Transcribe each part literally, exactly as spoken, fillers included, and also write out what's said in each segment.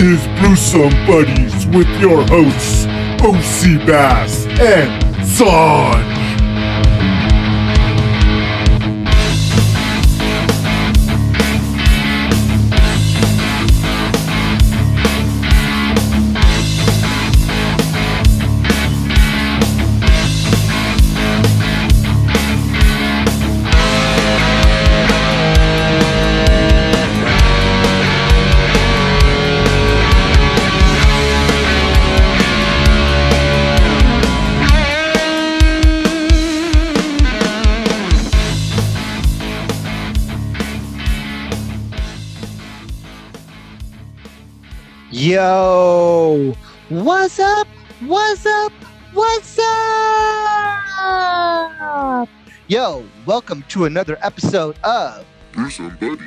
is Brewsome Buddies with your hosts, O C. Bass and Sanj. Yo, what's up, what's up, what's up? Yo, welcome to another episode of Brewsome Buddies.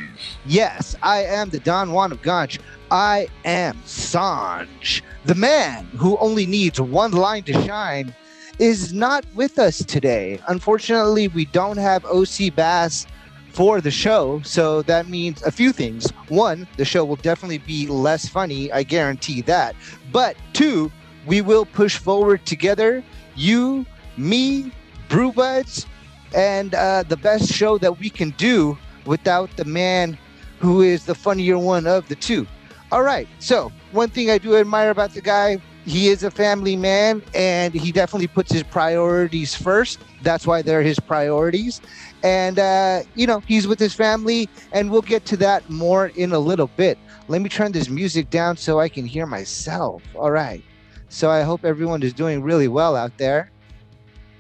Yes, I am the Don Juan of Ganj. I am Sanj. The man who only needs one line to shine is not with us today. Unfortunately, we don't have O C. Bass for the show, so that means a few things. One, the show will definitely be less funny, I guarantee that. But two, we will push forward together, you, me, Brew Buds, and uh, the best show that we can do without the man who is the funnier one of the two. All right, so one thing I do admire about the guy, he is a family man, and he definitely puts his priorities first. That's why they're his priorities. And, uh, you know, he's with his family, and we'll get to that more in a little bit. Let me turn this music down so I can hear myself. All right. So I hope everyone is doing really well out there.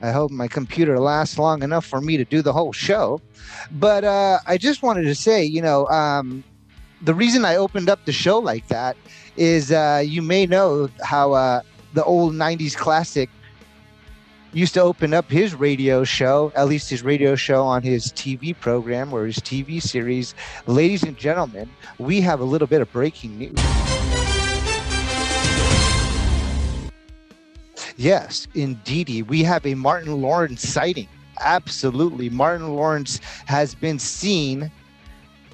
I hope my computer lasts long enough for me to do the whole show. But uh, I just wanted to say, you know, um, the reason I opened up the show like that is uh, you may know how uh, the old nineties classic used to open up his radio show, at least his radio show on his T V program or his T V series. Ladies and gentlemen, we have a little bit of breaking news. Yes, indeedy. We have a Martin Lawrence sighting. Absolutely. Martin Lawrence has been seen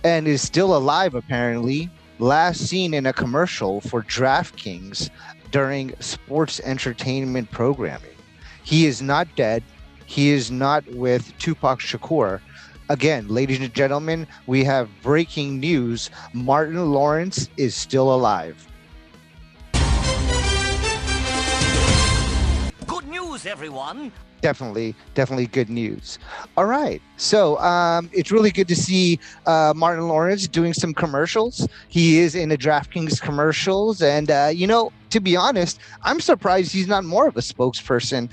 and is still alive, apparently. Last seen in a commercial for DraftKings during sports entertainment programming. He is not dead. He is not with Tupac Shakur. Again, ladies and gentlemen, we have breaking news. Martin Lawrence is still alive. Good news, everyone. Definitely, definitely good news. All right. So um, it's really good to see uh, Martin Lawrence doing some commercials. He is in the DraftKings commercials. And, uh, you know, to be honest, I'm surprised he's not more of a spokesperson.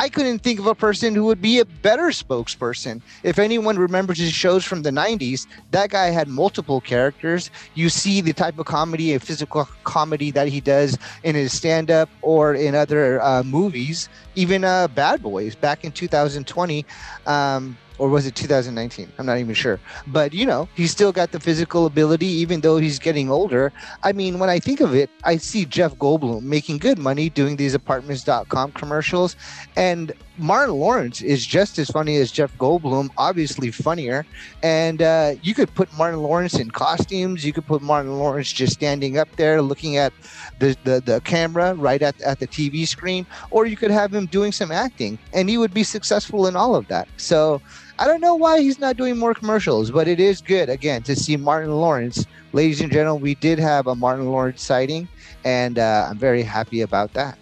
I couldn't think of a person who would be a better spokesperson. If anyone remembers his shows from the nineties, that guy had multiple characters. You see the type of comedy and physical comedy that he does in his stand-up or in other uh, movies, even uh, Bad Boys back in two thousand twenty. Um, or was it two thousand nineteen? I'm not even sure. But, you know, he's still got the physical ability, even though he's getting older. I mean, when I think of it, I see Jeff Goldblum making good money doing these apartments dot com commercials. And Martin Lawrence is just as funny as Jeff Goldblum, obviously funnier. And uh, you could put Martin Lawrence in costumes. You could put Martin Lawrence just standing up there looking at the, the, the camera right at, at the T V screen. Or you could have him doing some acting. And he would be successful in all of that. So I don't know why he's not doing more commercials, but it is good, again, to see Martin Lawrence. Ladies and gentlemen, we did have a Martin Lawrence sighting, and uh, I'm very happy about that.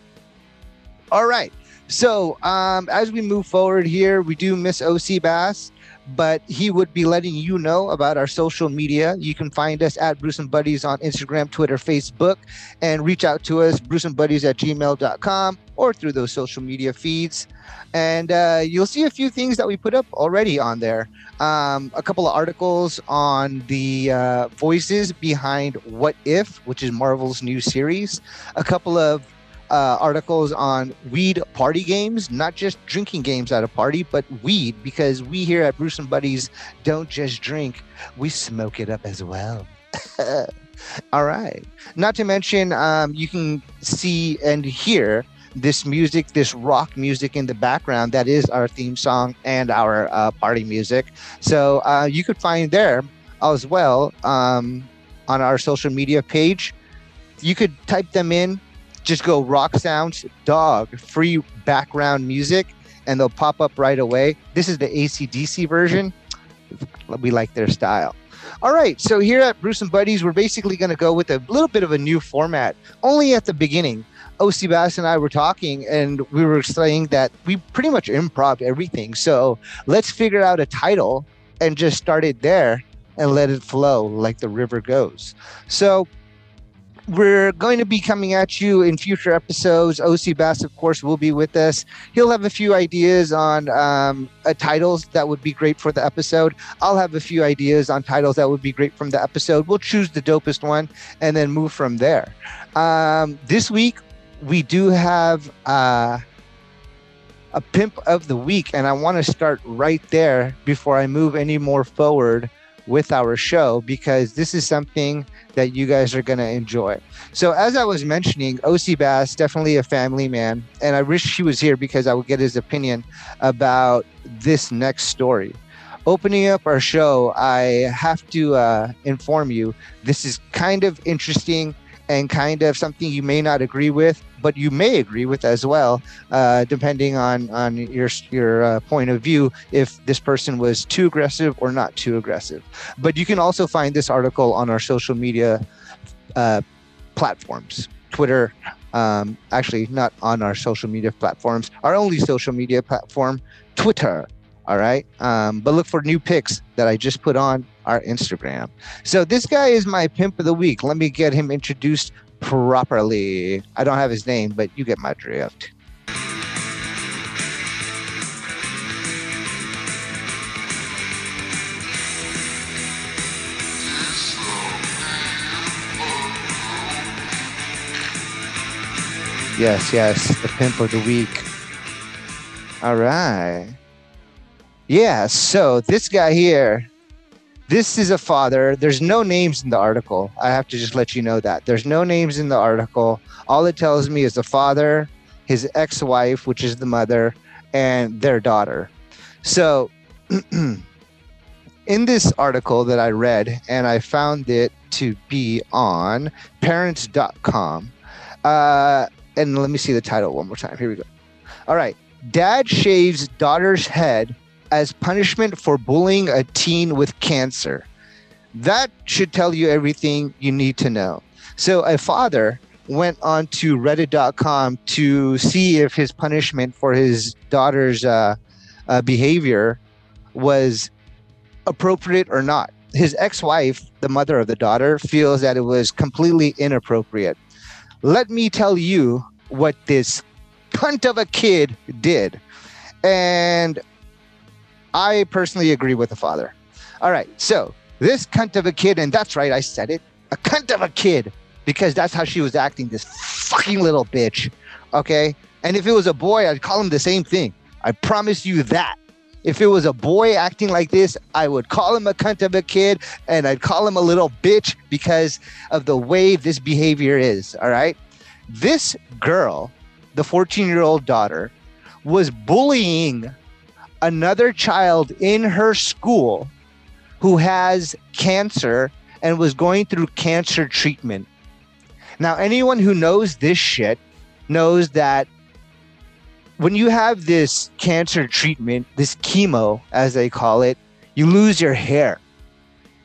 All right. So um, as we move forward here, we do miss O C. Bass, but he would be letting you know about our social media. You can find us at Brewsome Buddies on Instagram, Twitter, Facebook, and reach out to us, brewsome buddies at gmail dot com or through those social media feeds. And uh, you'll see a few things that we put up already on there. Um, a couple of articles on the uh, voices behind What If, which is Marvel's new series. A couple of Uh, articles on weed party games, not just drinking games at a party, but weed, because we here at Brewsome Buddies don't just drink, we smoke it up as well. All right. Not to mention, um, you can see and hear this music, this rock music in the background. That is our theme song and our uh, party music. So uh, you could find there as well um, on our social media page. you could type them in, just go rock sounds, dog, free background music, and they'll pop up right away. This is the A C D C version. We like their style. All right, so here at Brewsome Buddies, we're basically going to go with a little bit of a new format, only at the beginning. O C. Bass and I were talking, and we were saying that we pretty much improv everything. So let's figure out a title and just start it there and let it flow like the river goes. So we're going to be coming at you in future episodes. O C. Bass, of course, will be with us. He'll have a few ideas on um, uh, titles that would be great for the episode. I'll have a few ideas on titles that would be great from the episode. We'll choose the dopest one and then move from there. Um, this week, we do have uh, a pimp of the week, and I want to start right there before I move any more forward with our show, because this is something that you guys are going to enjoy. So as I was mentioning, O C. Bass, definitely a family man, and I wish he was here because I would get his opinion about this next story. Opening up our show, I have to uh, inform you, this is kind of interesting and kind of something you may not agree with, but you may agree with as well, uh, depending on on your your uh, point of view, if this person was too aggressive or not too aggressive. But you can also find this article on our social media uh, platforms, Twitter. Um, actually, not on our social media platforms. Our only social media platform, Twitter. All right. Um, but look for new pics that I just put on our Instagram. So this guy is my pimp of the week. Let me get him introduced properly. I don't have his name, but you get my drift. Yes, yes, the pimp of the week. All right. Yeah, so this guy here, this is a father. There's no names in the article. I have to just let you know that. There's no names in the article. All it tells me is the father, his ex-wife, which is the mother, and their daughter. So in this article that I read, and I found it to be on parents dot com. Uh, and let me see the title one more time. Here we go. All right. Dad shaves daughter's head as punishment for bullying a teen with cancer. That should tell you everything you need to know. So a father went on to reddit dot com to see if his punishment for his daughter's uh, uh, behavior was appropriate or not. His ex-wife, the mother of the daughter, feels that it was completely inappropriate. Let me tell you what this cunt of a kid did. And I personally agree with the father. All right. So this cunt of a kid, and that's right, I said it, a cunt of a kid, because that's how she was acting, this fucking little bitch. Okay. And if it was a boy, I'd call him the same thing. I promise you that. If it was a boy acting like this, I would call him a cunt of a kid and I'd call him a little bitch because of the way this behavior is. All right. This girl, the fourteen-year-old daughter, was bullying another child in her school who has cancer and was going through cancer treatment. Now, anyone who knows this shit knows that when you have this cancer treatment, this chemo, as they call it, you lose your hair.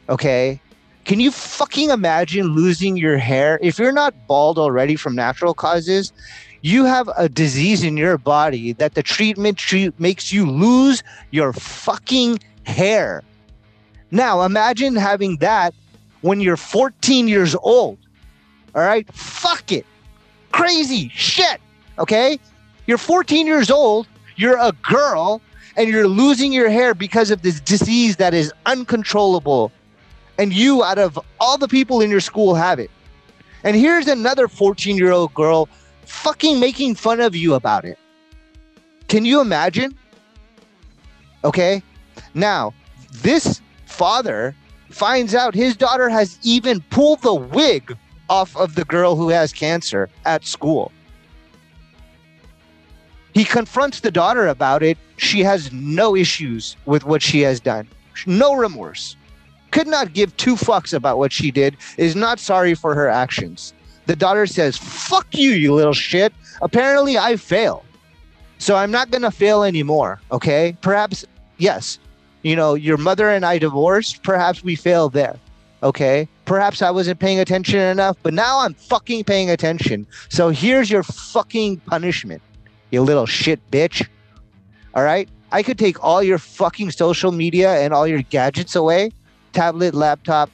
Okay? Can you fucking imagine losing your hair? If you're not bald already from natural causes, you have a disease in your body that the treatment treat makes you lose your fucking hair. Now, imagine having that when you're fourteen years old. All right? Fuck it. Crazy shit. Okay? You're fourteen years old. You're a girl. And you're losing your hair because of this disease that is uncontrollable. And you, out of all the people in your school, have it. And here's another fourteen-year-old girl fucking making fun of you about it. Can you imagine? Okay. Now, this father finds out his daughter has even pulled the wig off of the girl who has cancer at school. He confronts the daughter about it. She has no issues with what she has done. No remorse. Could not give two fucks about what she did. Is not sorry for her actions. The daughter says, fuck you, you little shit. Apparently I fail. So I'm not going to fail anymore. Okay. Perhaps, yes. You know, your mother and I divorced. Perhaps we failed there. Okay. Perhaps I wasn't paying attention enough, but now I'm fucking paying attention. So here's your fucking punishment, you little shit bitch. All right. I could take all your fucking social media and all your gadgets away. Tablet, laptop,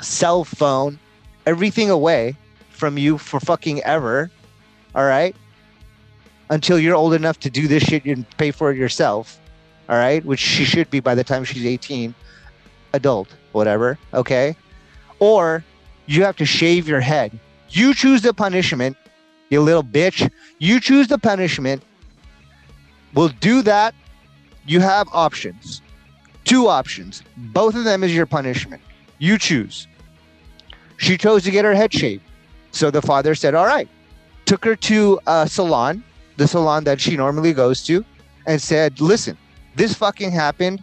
cell phone, everything away from you for fucking ever. All right. Until you're old enough to do this shit and pay for it yourself. All right. Which she should be by the time she's eighteen, adult, whatever. Okay. Or you have to shave your head. You choose the punishment, you little bitch. You choose the punishment. We'll do that. You have options. Two options. Both of them is your punishment. You choose. She chose to get her head shaved. So the father said, all right. Took her to a salon, the salon that she normally goes to, and said, listen, this fucking happened.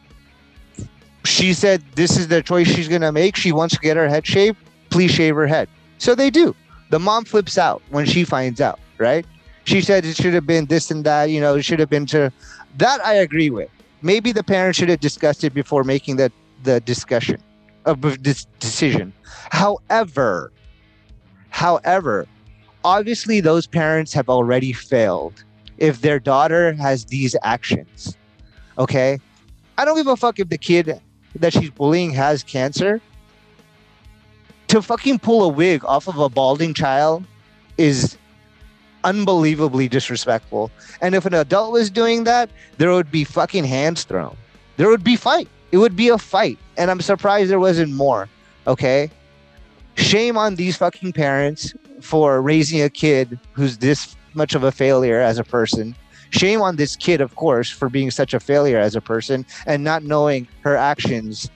She said, this is the choice she's going to make. She wants to get her head shaved. Please shave her head. So they do. The mom flips out when she finds out, right? She said it should have been this and that, you know, it should have been to that. I agree with. Maybe the parents should have discussed it before making that the discussion of uh, this decision. However, however, obviously those parents have already failed if their daughter has these actions. Okay. I don't give a fuck if the kid that she's bullying has cancer. To fucking pull a wig off of a balding child is unbelievably disrespectful. And if an adult was doing that, there would be fucking hands thrown. There would be fight. It would be a fight. And I'm surprised there wasn't more. Okay. Shame on these fucking parents for raising a kid who's this much of a failure as a person. Shame on this kid, of course, for being such a failure as a person and not knowing her actions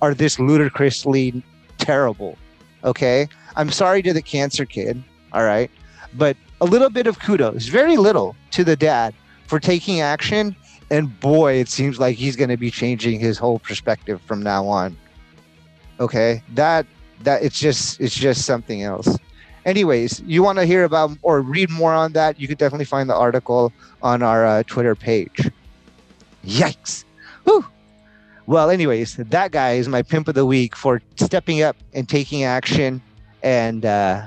are this ludicrously terrible. Okay. I'm sorry to the cancer kid. All right. But a little bit of kudos, very little, to the dad for taking action. And boy, it seems like he's going to be changing his whole perspective from now on. Okay. That, that it's just, it's just something else. Anyways, you want to hear about or read more on that, you can definitely find the article on our uh, Twitter page. Yikes. Whew. Well, anyways, that guy is my pimp of the week for stepping up and taking action and uh,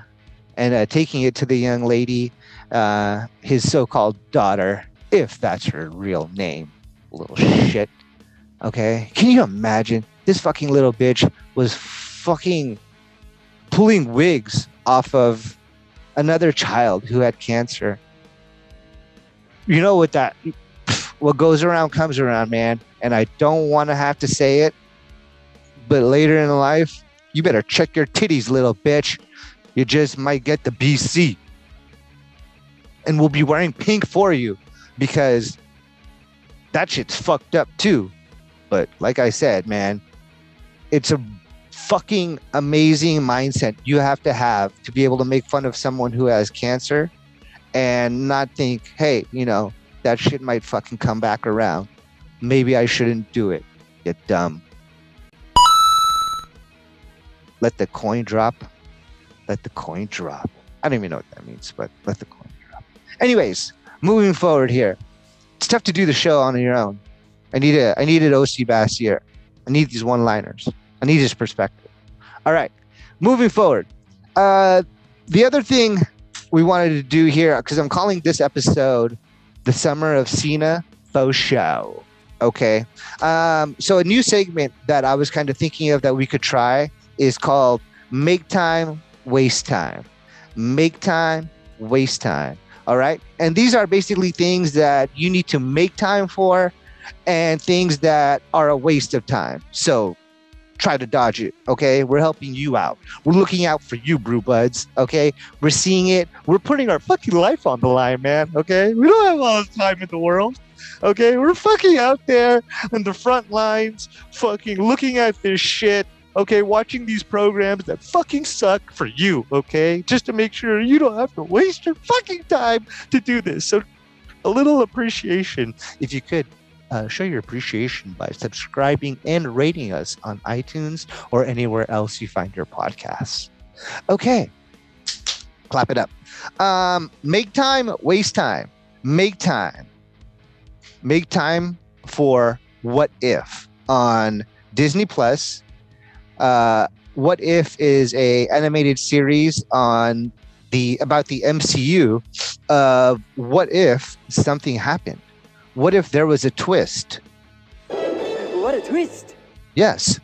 and uh, taking it to the young lady, uh, his so-called daughter, if that's her real name. Little shit. Okay. Can you imagine? This fucking little bitch was fucking pulling wigs off of another child who had cancer. You know what that, what goes around comes around, man. And I don't want to have to say it, but later in life, you better check your titties, little bitch. You just might get the B C. And we'll be wearing pink for you because that shit's fucked up too. But like I said, man, it's a fucking amazing mindset you have to have to be able to make fun of someone who has cancer and not think, hey, you know, that shit might fucking come back around. Maybe I shouldn't do it. You're dumb. Let the coin drop. Let the coin drop. I don't even know what that means, but let the coin drop. Anyways, moving forward here. It's tough to do the show on your own. I need a, I needed O C. Bass here. I need these one-liners. I need his perspective. All right. Moving forward. Uh, the other thing we wanted to do here, because I'm calling this episode the Summer of Cena Faux Show. Okay. Um, so a new segment that I was kind of thinking of that we could try is called Make Time, Waste Time. Make Time, Waste Time. All right. And these are basically things that you need to make time for and things that are a waste of time. So try to dodge it, okay? We're helping you out. We're looking out for you, brew buds, okay? We're seeing it. We're putting our fucking life on the line, man, okay? We don't have all the time in the world, okay? We're fucking out there on the front lines, fucking looking at this shit, okay? Watching these programs that fucking suck for you, okay? Just to make sure you don't have to waste your fucking time to do this. So a little appreciation, if you could. Uh, show your appreciation by subscribing and rating us on iTunes or anywhere else you find your podcasts. Okay. Clap it up. Um, make time, waste time. Make time. Make time for What If on Disney Plus. Uh, What If is a animated series on the about the M C U of what if something happened? What if there was a twist? What a twist! Yes.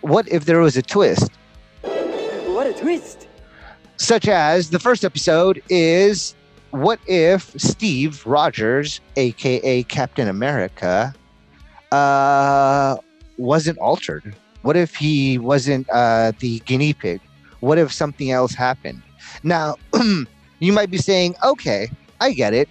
What if there was a twist? What a twist! Such as the first episode is what if Steve Rogers, aka Captain America, uh, wasn't altered? What if he wasn't uh, the guinea pig? What if something else happened? Now, you might be saying, okay, I get it.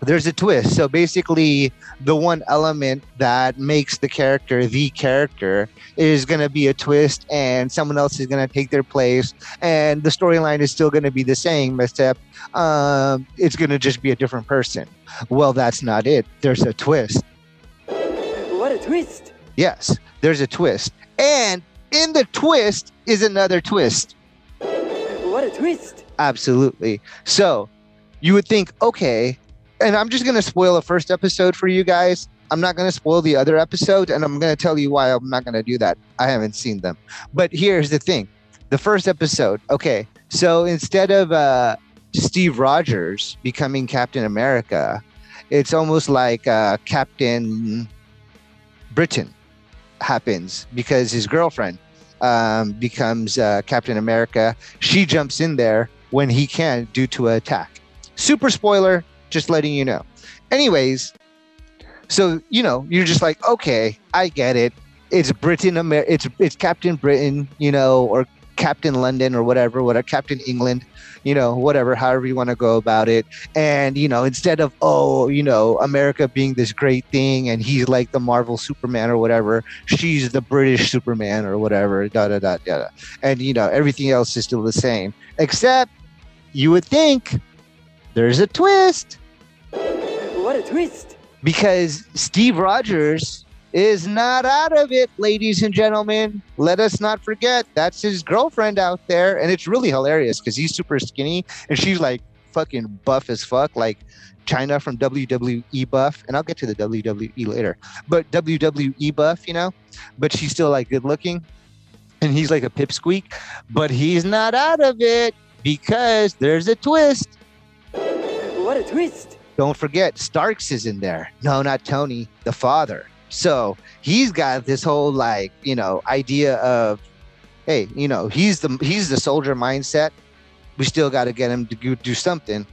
There's a twist. So basically, the one element that makes the character the character is going to be a twist, and someone else is going to take their place. And the storyline is still going to be the same, except um, it's going to just be a different person. Well, that's not it. There's a twist. What a twist! Yes, there's a twist. And in the twist is another twist. What a twist. Absolutely. So you would think, okay, and I'm just going to spoil the first episode for you guys. I'm not going to spoil the other episode, and I'm going to tell you why I'm not going to do that. I haven't seen them. But here's the thing. The first episode, okay, so instead of uh, Steve Rogers becoming Captain America, it's almost like uh, Captain Britain happens because his girlfriend um, becomes uh, Captain America. She jumps in there when he can due to an attack. Super spoiler, just letting you know. Anyways, so, you know, you're just like, okay, I get it. It's Britain, Amer- it's it's Captain Britain, you know, or Captain London or whatever, whatever, Captain England, you know, whatever, however you want to go about it. And, you know, instead of, oh, you know, America being this great thing and he's like the Marvel Superman or whatever, she's the British Superman or whatever, da, da, da, da, da. And, you know, everything else is still the same, except you would think there's a twist. What a twist. Because Steve Rogers is not out of it, ladies and gentlemen. Let us not forget, that's his girlfriend out there. And it's really hilarious because he's super skinny and she's like fucking buff as fuck, like Chyna from W W E buff. And I'll get to the W W E later, but W W E buff, you know, but she's still like good looking and he's like a pipsqueak, but he's not out of it because there's a twist. What a twist. Don't forget, Starks is in there. No, not Tony, the father. So he's got this whole like, you know, idea of, hey, you know, he's the he's the soldier mindset. We still got to get him to go do something.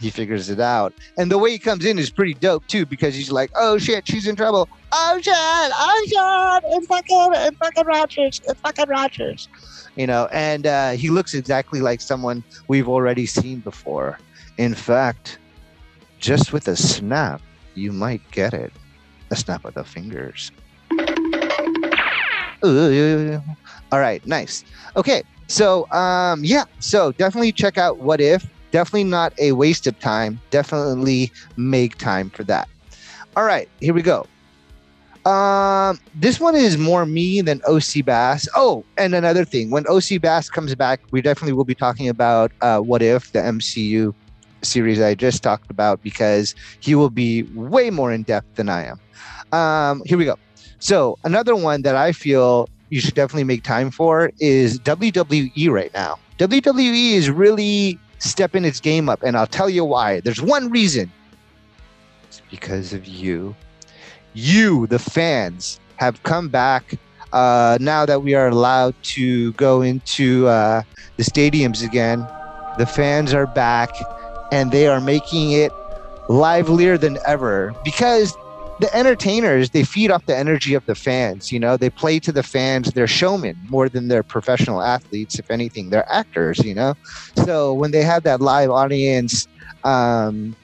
He figures it out. And the way he comes in is pretty dope, too, because he's like, oh, shit, she's in trouble. Oh, shit. Oh, shit. It's fucking, it's fucking Rogers. It's fucking Rogers. You know, and uh, he looks exactly like someone we've already seen before. In fact, just with a snap, you might get it. A snap of the fingers. Ooh. All right, nice. Okay, so um, yeah, so definitely check out What If. Definitely not a waste of time. Definitely make time for that. All right, here we go. Um, this one is more me than O C. Bass. Oh, and another thing. When O C. Bass comes back, we definitely will be talking about uh, What If, the M C U series I just talked about, because he will be way more in depth than I am. Um, here we go. So another one that I feel you should definitely make time for is W W E right now. W W E is really stepping its game up, and I'll tell you why. There's one reason. It's because of you. You, the fans, have come back uh, now that we are allowed to go into uh, the stadiums again. The fans are back, and they are making it livelier than ever because the entertainers, they feed off the energy of the fans. You know, they play to the fans. They're showmen more than they're professional athletes. If anything, they're actors, you know. So when they have that live audience um,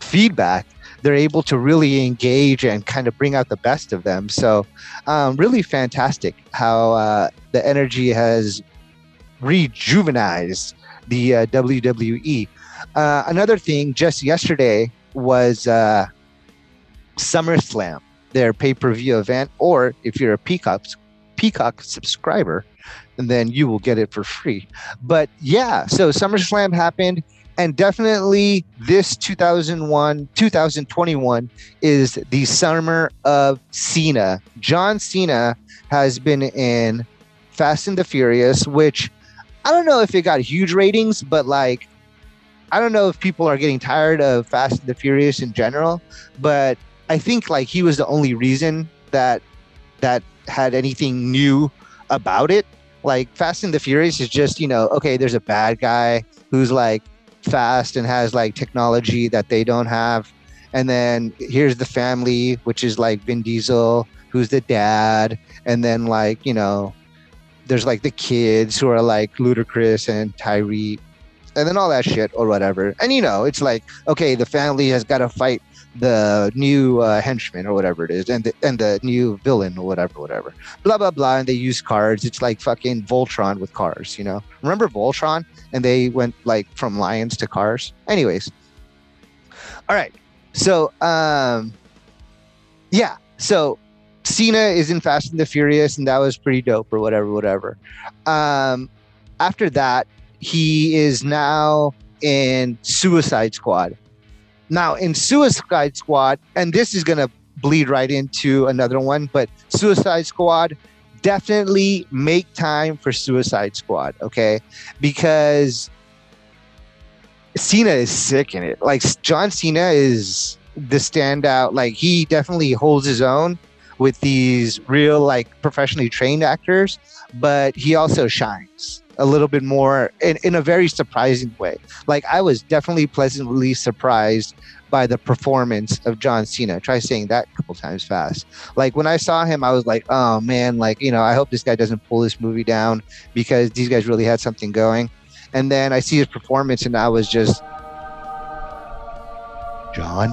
feedback, they're able to really engage and kind of bring out the best of them. So um, really fantastic how uh, the energy has rejuvenized the uh, W W E. Uh, another thing, just yesterday was uh, SummerSlam, their pay-per-view event, or if you're a Peacock, Peacock subscriber, and then you will get it for free. But yeah, so SummerSlam happened, and definitely this two thousand one, twenty twenty-one is the summer of Cena. John Cena has been in Fast and the Furious, which I don't know if it got huge ratings, but like, I don't know if people are getting tired of Fast and the Furious in general, but I think like he was the only reason that that had anything new about it. Like Fast and the Furious is just, you know, okay, there's a bad guy who's like fast and has like technology that they don't have. And then here's the family, which is like Vin Diesel, who's the dad. And then like, you know, there's like the kids who are like Ludacris and Tyreek. And then all that shit or whatever. And, you know, it's like, okay, the family has got to fight the new uh, henchman or whatever it is. And the, and the new villain or whatever, whatever. Blah, blah, blah. And they use cars. It's like fucking Voltron with cars, you know. Remember Voltron? And they went like from lions to cars. Anyways. All right. So, um, yeah. So Cena is in Fast and the Furious. And that was pretty dope or whatever, whatever. Um, after that, he is now in Suicide Squad. Now in Suicide Squad, and this is going to bleed right into another one, but Suicide Squad, definitely make time for Suicide Squad, okay? Because Cena is sick in it. Like John Cena is the standout. Like he definitely holds his own with these real like professionally trained actors, but he also shines a little bit more in, in a very surprising way. Like I was definitely pleasantly surprised by the performance of John Cena. Try saying that a couple times fast. Like when I saw him, I was like, oh man, like, you know, I hope this guy doesn't pull this movie down because these guys really had something going. And then I see his performance and I was just, John,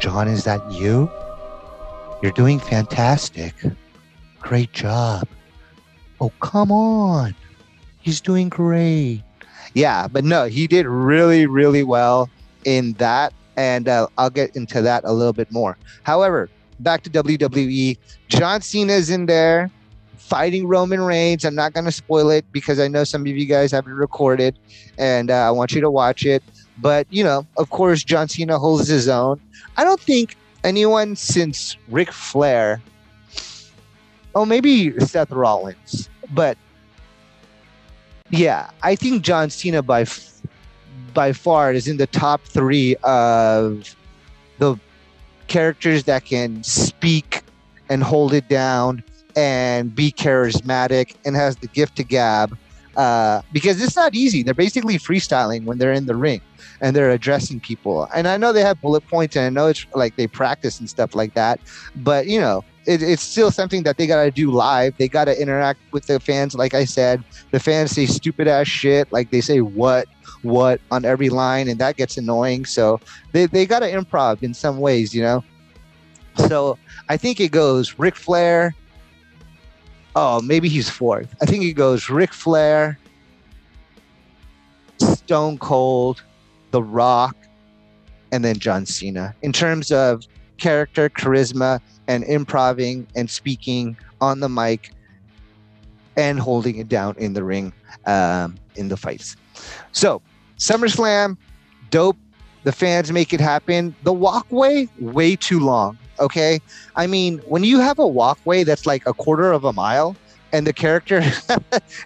John, is that you? You're doing fantastic. Great job. Oh, come on. He's doing great. Yeah, but no, he did really, really well in that. And uh, I'll get into that a little bit more. However, back to W W E. John Cena's in there fighting Roman Reigns. I'm not going to spoil it because I know some of you guys have it recorded. And uh, I want you to watch it. But, you know, of course, John Cena holds his own. I don't think anyone since Ric Flair... Oh, maybe Seth Rollins. But yeah, I think John Cena by f- by far is in the top three of the characters that can speak and hold it down and be charismatic and has the gift to gab. Uh, because it's not easy. They're basically freestyling when they're in the ring and they're addressing people. And I know they have bullet points and I know it's like they practice and stuff like that. But, you know, It, it's still something that they got to do live. They got to interact with the fans. Like I said, the fans say stupid ass shit. Like they say what, what on every line. And that gets annoying. So they, they got to improv in some ways, you know. So I think it goes Ric Flair. Oh, maybe he's fourth. I think it goes Ric Flair, Stone Cold, The Rock, and then John Cena. In terms of character, charisma, and improving and speaking on the mic and holding it down in the ring um, in the fights. So SummerSlam, dope. The fans make it happen. The walkway, way too long. Okay. I mean, when you have a walkway that's like a quarter of a mile and the character,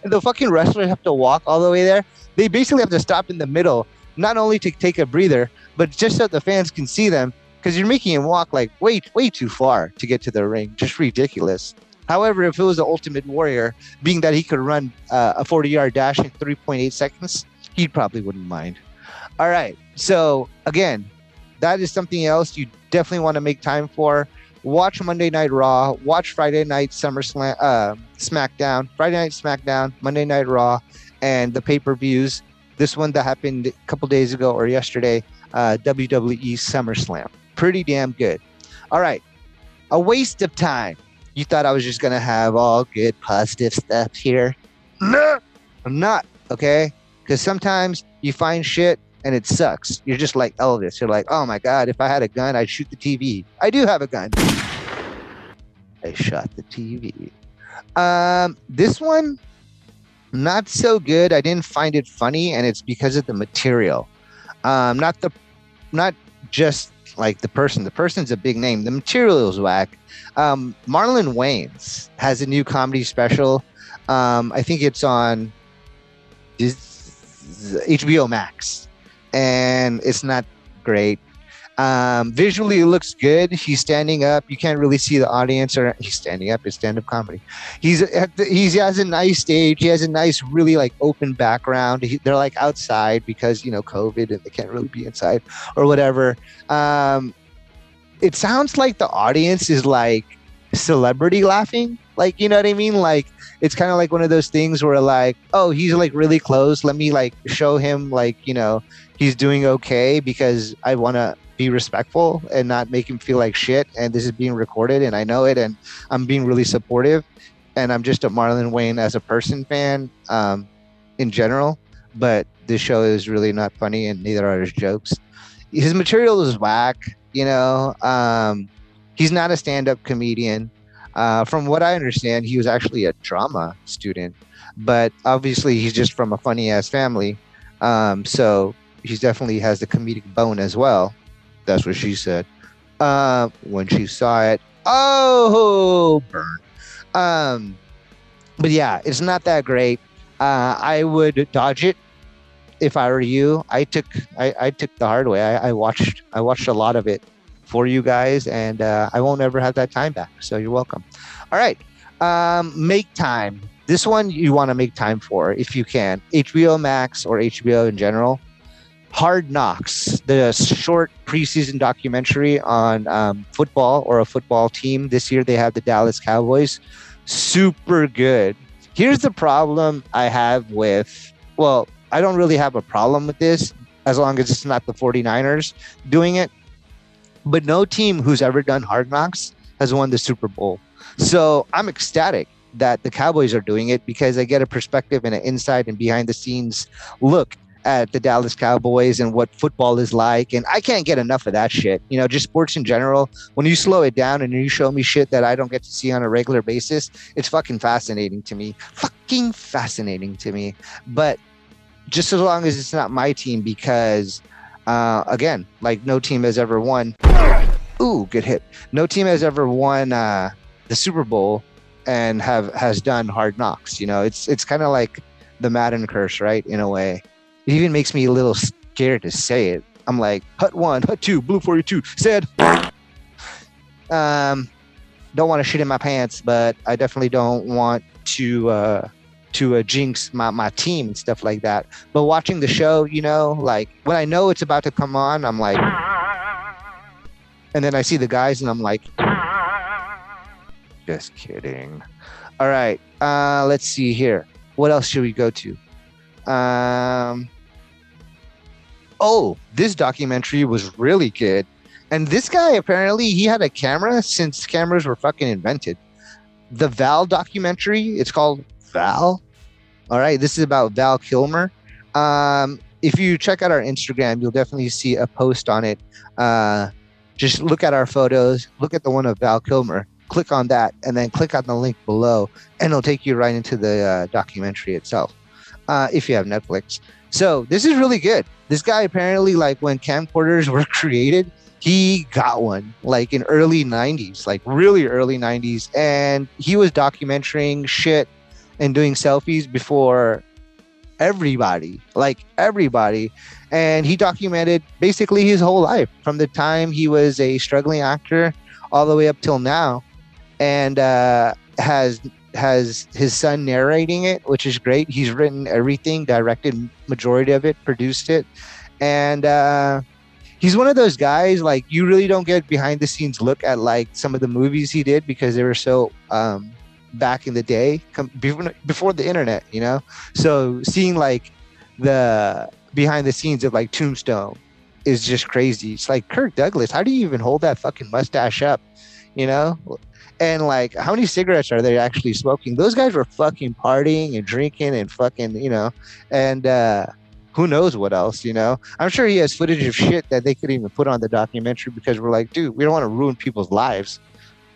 the fucking wrestlers have to walk all the way there, they basically have to stop in the middle, not only to take a breather, but just so the fans can see them. Because you're making him walk like way, way too far to get to the ring. Just ridiculous. However, if it was the Ultimate Warrior, being that he could run uh, a forty-yard dash in three point eight seconds, he probably wouldn't mind. All right. So, again, that is something else you definitely want to make time for. Watch Monday Night Raw. Watch Friday Night SummerSlam, uh, SmackDown. Friday Night SmackDown, Monday Night Raw, and the pay-per-views. This one that happened a couple days ago or yesterday, uh, W W E SummerSlam. Pretty damn good. All right. A waste of time. You thought I was just going to have all good positive stuff here? No, I'm not. Okay. Because sometimes you find shit and it sucks. You're just like Elvis. You're like, oh my God, if I had a gun, I'd shoot the T V. I do have a gun. I shot the T V. Um, this one, not so good. I didn't find it funny, and it's because of the material. Um, not the, not just like the person. The person's a big name. The material is whack. Um, Marlon Wayans has a new comedy special. Um, I think it's on H B O Max, and it's not great. Um, visually, it looks good. He's standing up. You can't really see the audience. Or he's standing up. It's stand-up comedy. He's at the, he's, he has a nice stage. He has a nice, really like open background. He, they're like outside because, you know, COVID and they can't really be inside or whatever. Um, it sounds like the audience is like celebrity laughing. Like, you know what I mean? Like, it's kind of like one of those things where like, oh, he's like really close. Let me like show him like, you know, he's doing okay because I want to be respectful and not make him feel like shit. And this is being recorded and I know it, and I'm being really supportive, and I'm just a Marlon Wayne as a person fan, um, in general, but this show is really not funny and neither are his jokes. His material is whack, you know, um, he's not a stand-up comedian. Uh, from what I understand, he was actually a drama student, but obviously he's just from a funny ass family. Um, so he definitely has the comedic bone as well. That's what she said uh, when she saw it. Oh, burn. Um, but yeah, it's not that great. Uh, I would dodge it if I were you. I took I, I took the hard way. I, I watched I watched a lot of it for you guys, and uh, I won't ever have that time back. So you're welcome. All right, um, make time. This one you want to make time for if you can. H B O Max or H B O in general. Hard Knocks, the short preseason documentary on um, football or a football team. This year they have the Dallas Cowboys. Super good. Here's the problem I have with, well, I don't really have a problem with this as long as it's not the forty-niners doing it. But no team who's ever done Hard Knocks has won the Super Bowl. So I'm ecstatic that the Cowboys are doing it because I get a perspective and an inside and behind the scenes look at the Dallas Cowboys and what football is like. And I can't get enough of that shit. You know, just sports in general. When you slow it down and you show me shit that I don't get to see on a regular basis, it's fucking fascinating to me. Fucking fascinating to me. But just as long as it's not my team, because, uh, again, like no team has ever won. Ooh, good hit. No team has ever won uh, the Super Bowl and have has done Hard Knocks. You know, it's it's kind of like the Madden curse, right? In a way. It even makes me a little scared to say it. I'm like, Hut one, Hut two, Blue forty-two, said. Um, don't want to shit in my pants, but I definitely don't want to uh, to uh, jinx my, my team and stuff like that. But watching the show, you know, like when I know it's about to come on, I'm like, and then I see the guys and I'm like, just kidding. All right, uh, let's see here. What else should we go to? Um, oh, this documentary was really good. And this guy, apparently, he had a camera since cameras were fucking invented. The Val documentary, it's called Val. All right, this is about Val Kilmer. Um, if you check out our Instagram, you'll definitely see a post on it. Uh, just look at our photos, look at the one of Val Kilmer, click on that, and then click on the link below, and it'll take you right into the uh, documentary itself. Uh, if you have Netflix. So this is really good. This guy apparently, like when camcorders were created, he got one like in early nineties, like really early nineties. And he was documenting shit and doing selfies before everybody, like everybody. And he documented basically his whole life from the time he was a struggling actor all the way up till now. And uh, has... has his son narrating it, which is great. He's written everything, directed majority of it, produced it. And uh, he's one of those guys, like you really don't get behind the scenes look at like some of the movies he did because they were so um, back in the day com- before the internet, you know? So seeing like the behind the scenes of like Tombstone is just crazy. It's like Kirk Douglas, how do you even hold that fucking mustache up? You know? And like, how many cigarettes are they actually smoking? Those guys were fucking partying and drinking and fucking, you know, and uh, who knows what else, you know? I'm sure he has footage of shit that they could even put on the documentary because we're like, dude, we don't want to ruin people's lives.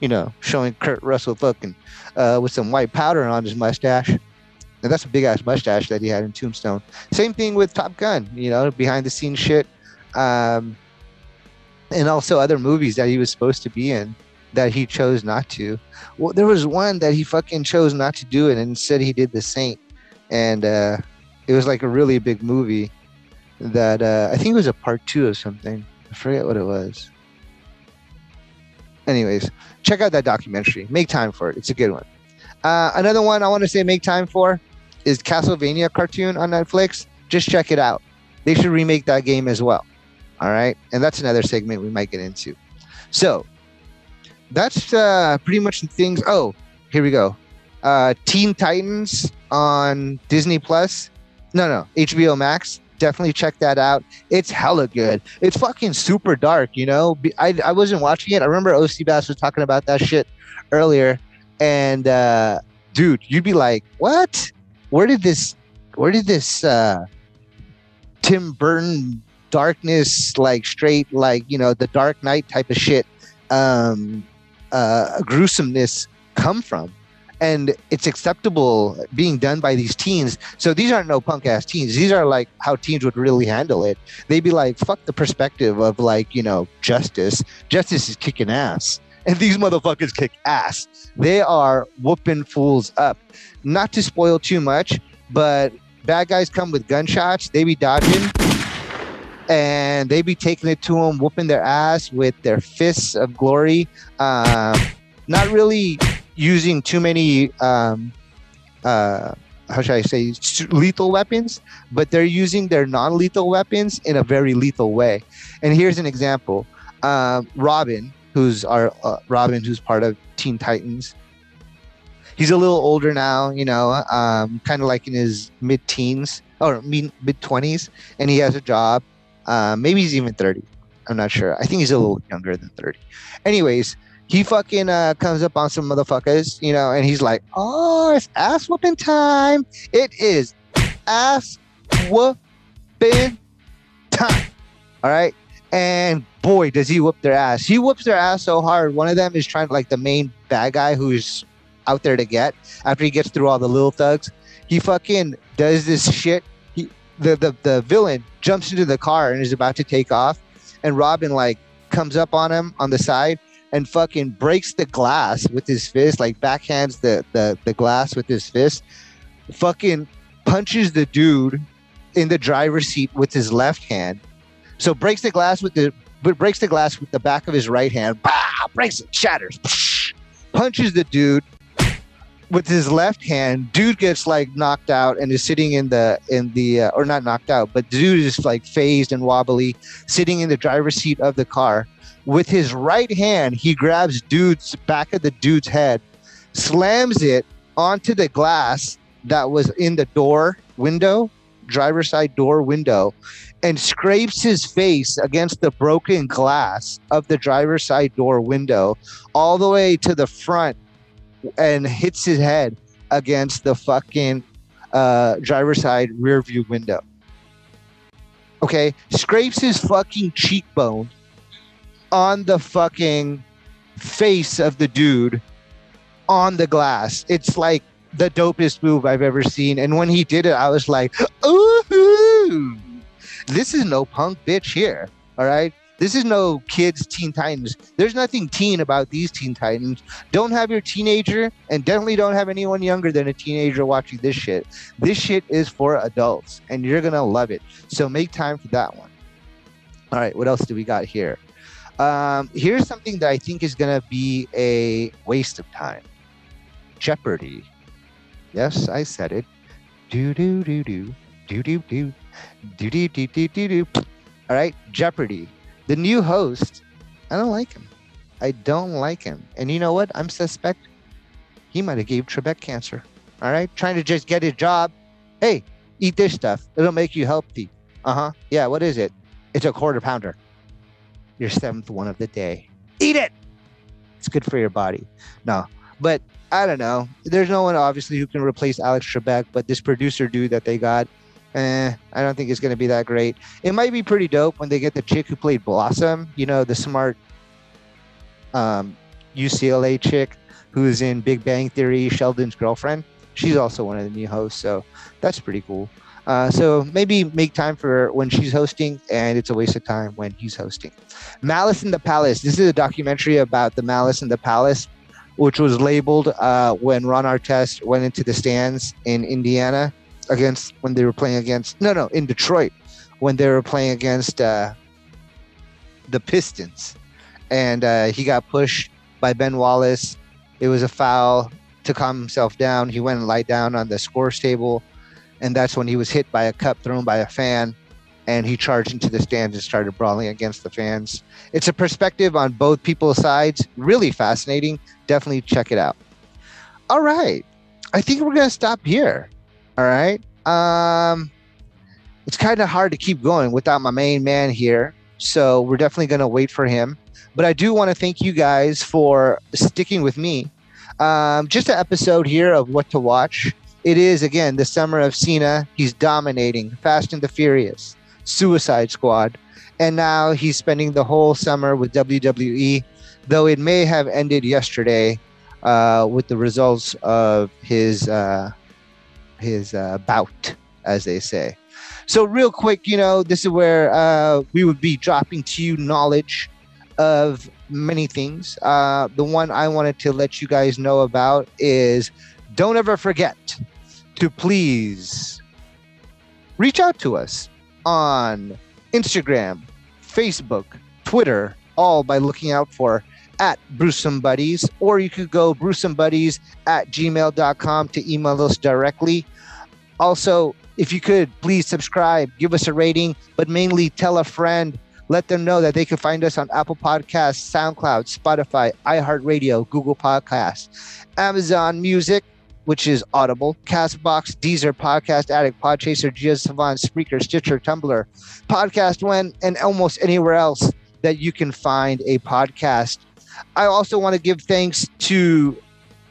you know, showing Kurt Russell fucking uh, with some white powder on his mustache. And that's a big-ass mustache that he had in Tombstone. Same thing with Top Gun, you know, behind-the-scenes shit. Um, and also other movies that he was supposed to be in that he chose not to. Well, there was one that he fucking chose not to do, and instead he did The Saint. And uh, it was like a really big movie that uh, I think it was a part two of something. I forget what it was. Anyways, check out that documentary. Make time for it. It's a good one. Uh, another one I want to say make time for is Castlevania cartoon on Netflix. Just check it out. They should remake that game as well. All right. And that's another segment we might get into. So that's uh, pretty much the things. Oh, here we go. Uh, Teen Titans on Disney Plus. No, no. H B O Max. Definitely check that out. It's hella good. It's fucking super dark, you know? I, I wasn't watching it. I remember O C. Bass was talking about that shit earlier. And uh, dude, you'd be like, "What? Where did this? Where did this uh, Tim Burton darkness, like straight, like you know, the Dark Knight type of shit, um, uh, gruesomeness come from?" And it's acceptable being done by these teens. So these aren't no punk ass teens. These are like how teens would really handle it. They'd be like, "Fuck the perspective of like you know, justice. Justice is kicking ass." And these motherfuckers kick ass. They are whooping fools up. Not to spoil too much, but bad guys come with gunshots. They be dodging. And they be taking it to them, whooping their ass with their fists of glory. Um, not really using too many, um, uh, how should I say, lethal weapons. But they're using their non-lethal weapons in a very lethal way. And here's an example. Um, Robin. Who's our uh, Robin? Who's part of Teen Titans? He's a little older now, you know, um, kind of like in his mid-teens or mid-twenties, and he has a job. Uh, maybe he's even thirty. I'm not sure. I think he's a little younger than thirty. Anyways, he fucking uh, comes up on some motherfuckers, you know, and he's like, "Oh, it's ass whooping time! It is ass whooping time!" All right, and boy, does he whoop their ass. He whoops their ass so hard. One of them is trying to, like, the main bad guy who's out there to get. After he gets through all the little thugs, he fucking does this shit. He, the, the, the villain jumps into the car and is about to take off. And Robin, like, comes up on him on the side and fucking breaks the glass with his fist. Like, backhands the, the, the glass with his fist. Fucking punches the dude in the driver's seat with his left hand. So breaks the glass with the... but breaks the glass with the back of his right hand. Bah! Breaks it, shatters. Psh, punches the dude with his left hand. Dude gets like knocked out and is sitting in the in the uh, or not knocked out, but dude is like phased and wobbly, sitting in the driver's seat of the car. With his right hand, he grabs dude's back of the dude's head, slams it onto the glass that was in the door window, driver's side door window, and scrapes his face against the broken glass of the driver's side door window all the way to the front and hits his head against the fucking uh, driver's side rear view window. Okay, scrapes his fucking cheekbone on the fucking face of the dude on the glass. It's like the dopest move I've ever seen. And when he did it, I was like, ooh, this is no punk bitch here, all right? This is no kids Teen Titans. There's nothing teen about these Teen Titans. Don't have your teenager, and definitely don't have anyone younger than a teenager watching this shit. This shit is for adults, and you're going to love it. So make time for that one. All right, what else do we got here? Um, here's something that I think is going to be a waste of time. Jeopardy. Yes, I said it. Do, do, do, do. Do, do, do. Do, do, do, do, do, do. All right, Jeopardy. The new host, I don't like him. I don't like him. And you know what? I'm suspect he might have gave Trebek cancer. All right, trying to just get his job. Hey, eat this stuff. It'll make you healthy. Uh-huh. Yeah, what is it? It's a quarter pounder. Your seventh one of the day. Eat it. It's good for your body. No, but I don't know. There's no one, obviously, who can replace Alex Trebek, but this producer dude that they got, eh, I don't think it's going to be that great. It might be pretty dope when they get the chick who played Blossom, you know, the smart um, U C L A chick who's in Big Bang Theory, Sheldon's girlfriend. She's also one of the new hosts, so that's pretty cool. Uh, so maybe make time for when she's hosting, and it's a waste of time when he's hosting. Malice in the Palace. This is a documentary about the Malice in the Palace, which was labeled uh, when Ron Artest went into the stands in Indiana against when they were playing against, no, no, in Detroit, when they were playing against uh, the Pistons. And uh, he got pushed by Ben Wallace. It was a foul to calm himself down. He went and lied down on the scores table. And that's when he was hit by a cup thrown by a fan, and he charged into the stands and started brawling against the fans. It's a perspective on both people's sides. Really fascinating. Definitely check it out. All right. I think we're going to stop here. All right. Um, it's kind of hard to keep going without my main man here. So we're definitely going to wait for him. But I do want to thank you guys for sticking with me. Um, just an episode here of What to Watch. It is, again, the summer of Cena. He's dominating Fast and the Furious, Suicide Squad. And now he's spending the whole summer with W W E, though it may have ended yesterday uh, with the results of his uh, his uh, bout, as they say. So real quick, you know, this is where uh, we would be dropping to you knowledge of many things. Uh, the one I wanted to let you guys know about is don't ever forget to please reach out to us on Instagram, Facebook, Twitter, all by looking out for at Brewsome Buddies, or you could go brewsome buddies at gmail dot com to email us directly. Also, if you could, please subscribe, give us a rating, but mainly tell a friend. Let them know that they can find us on Apple Podcasts, SoundCloud, Spotify, iHeartRadio, Google Podcasts, Amazon Music, which is Audible, Castbox, Deezer, Podcast Addict, Podchaser, GeoSavan, Spreaker, Stitcher, Tumblr, Podcast One, and almost anywhere else that you can find a podcast. I also want to give thanks to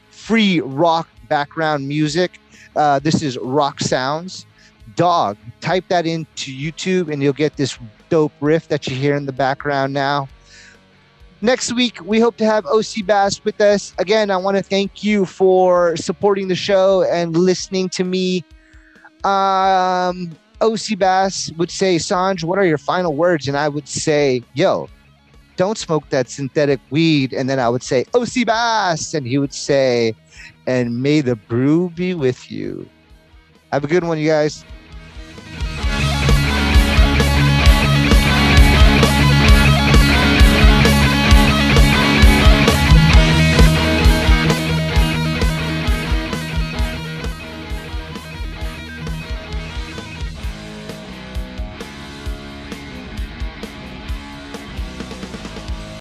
Free Rock Background Music. Uh, this is Rock Sounds. Dog. Type that into YouTube and you'll get this dope riff that you hear in the background now. Next week, we hope to have O C. Bass with us. Again, I want to thank you for supporting the show and listening to me. Um, O C. Bass would say, Sanj, what are your final words? And I would say, yo, don't smoke that synthetic weed. And then I would say, O C. Bass. And he would say, and may the brew be with you. Have a good one, you guys.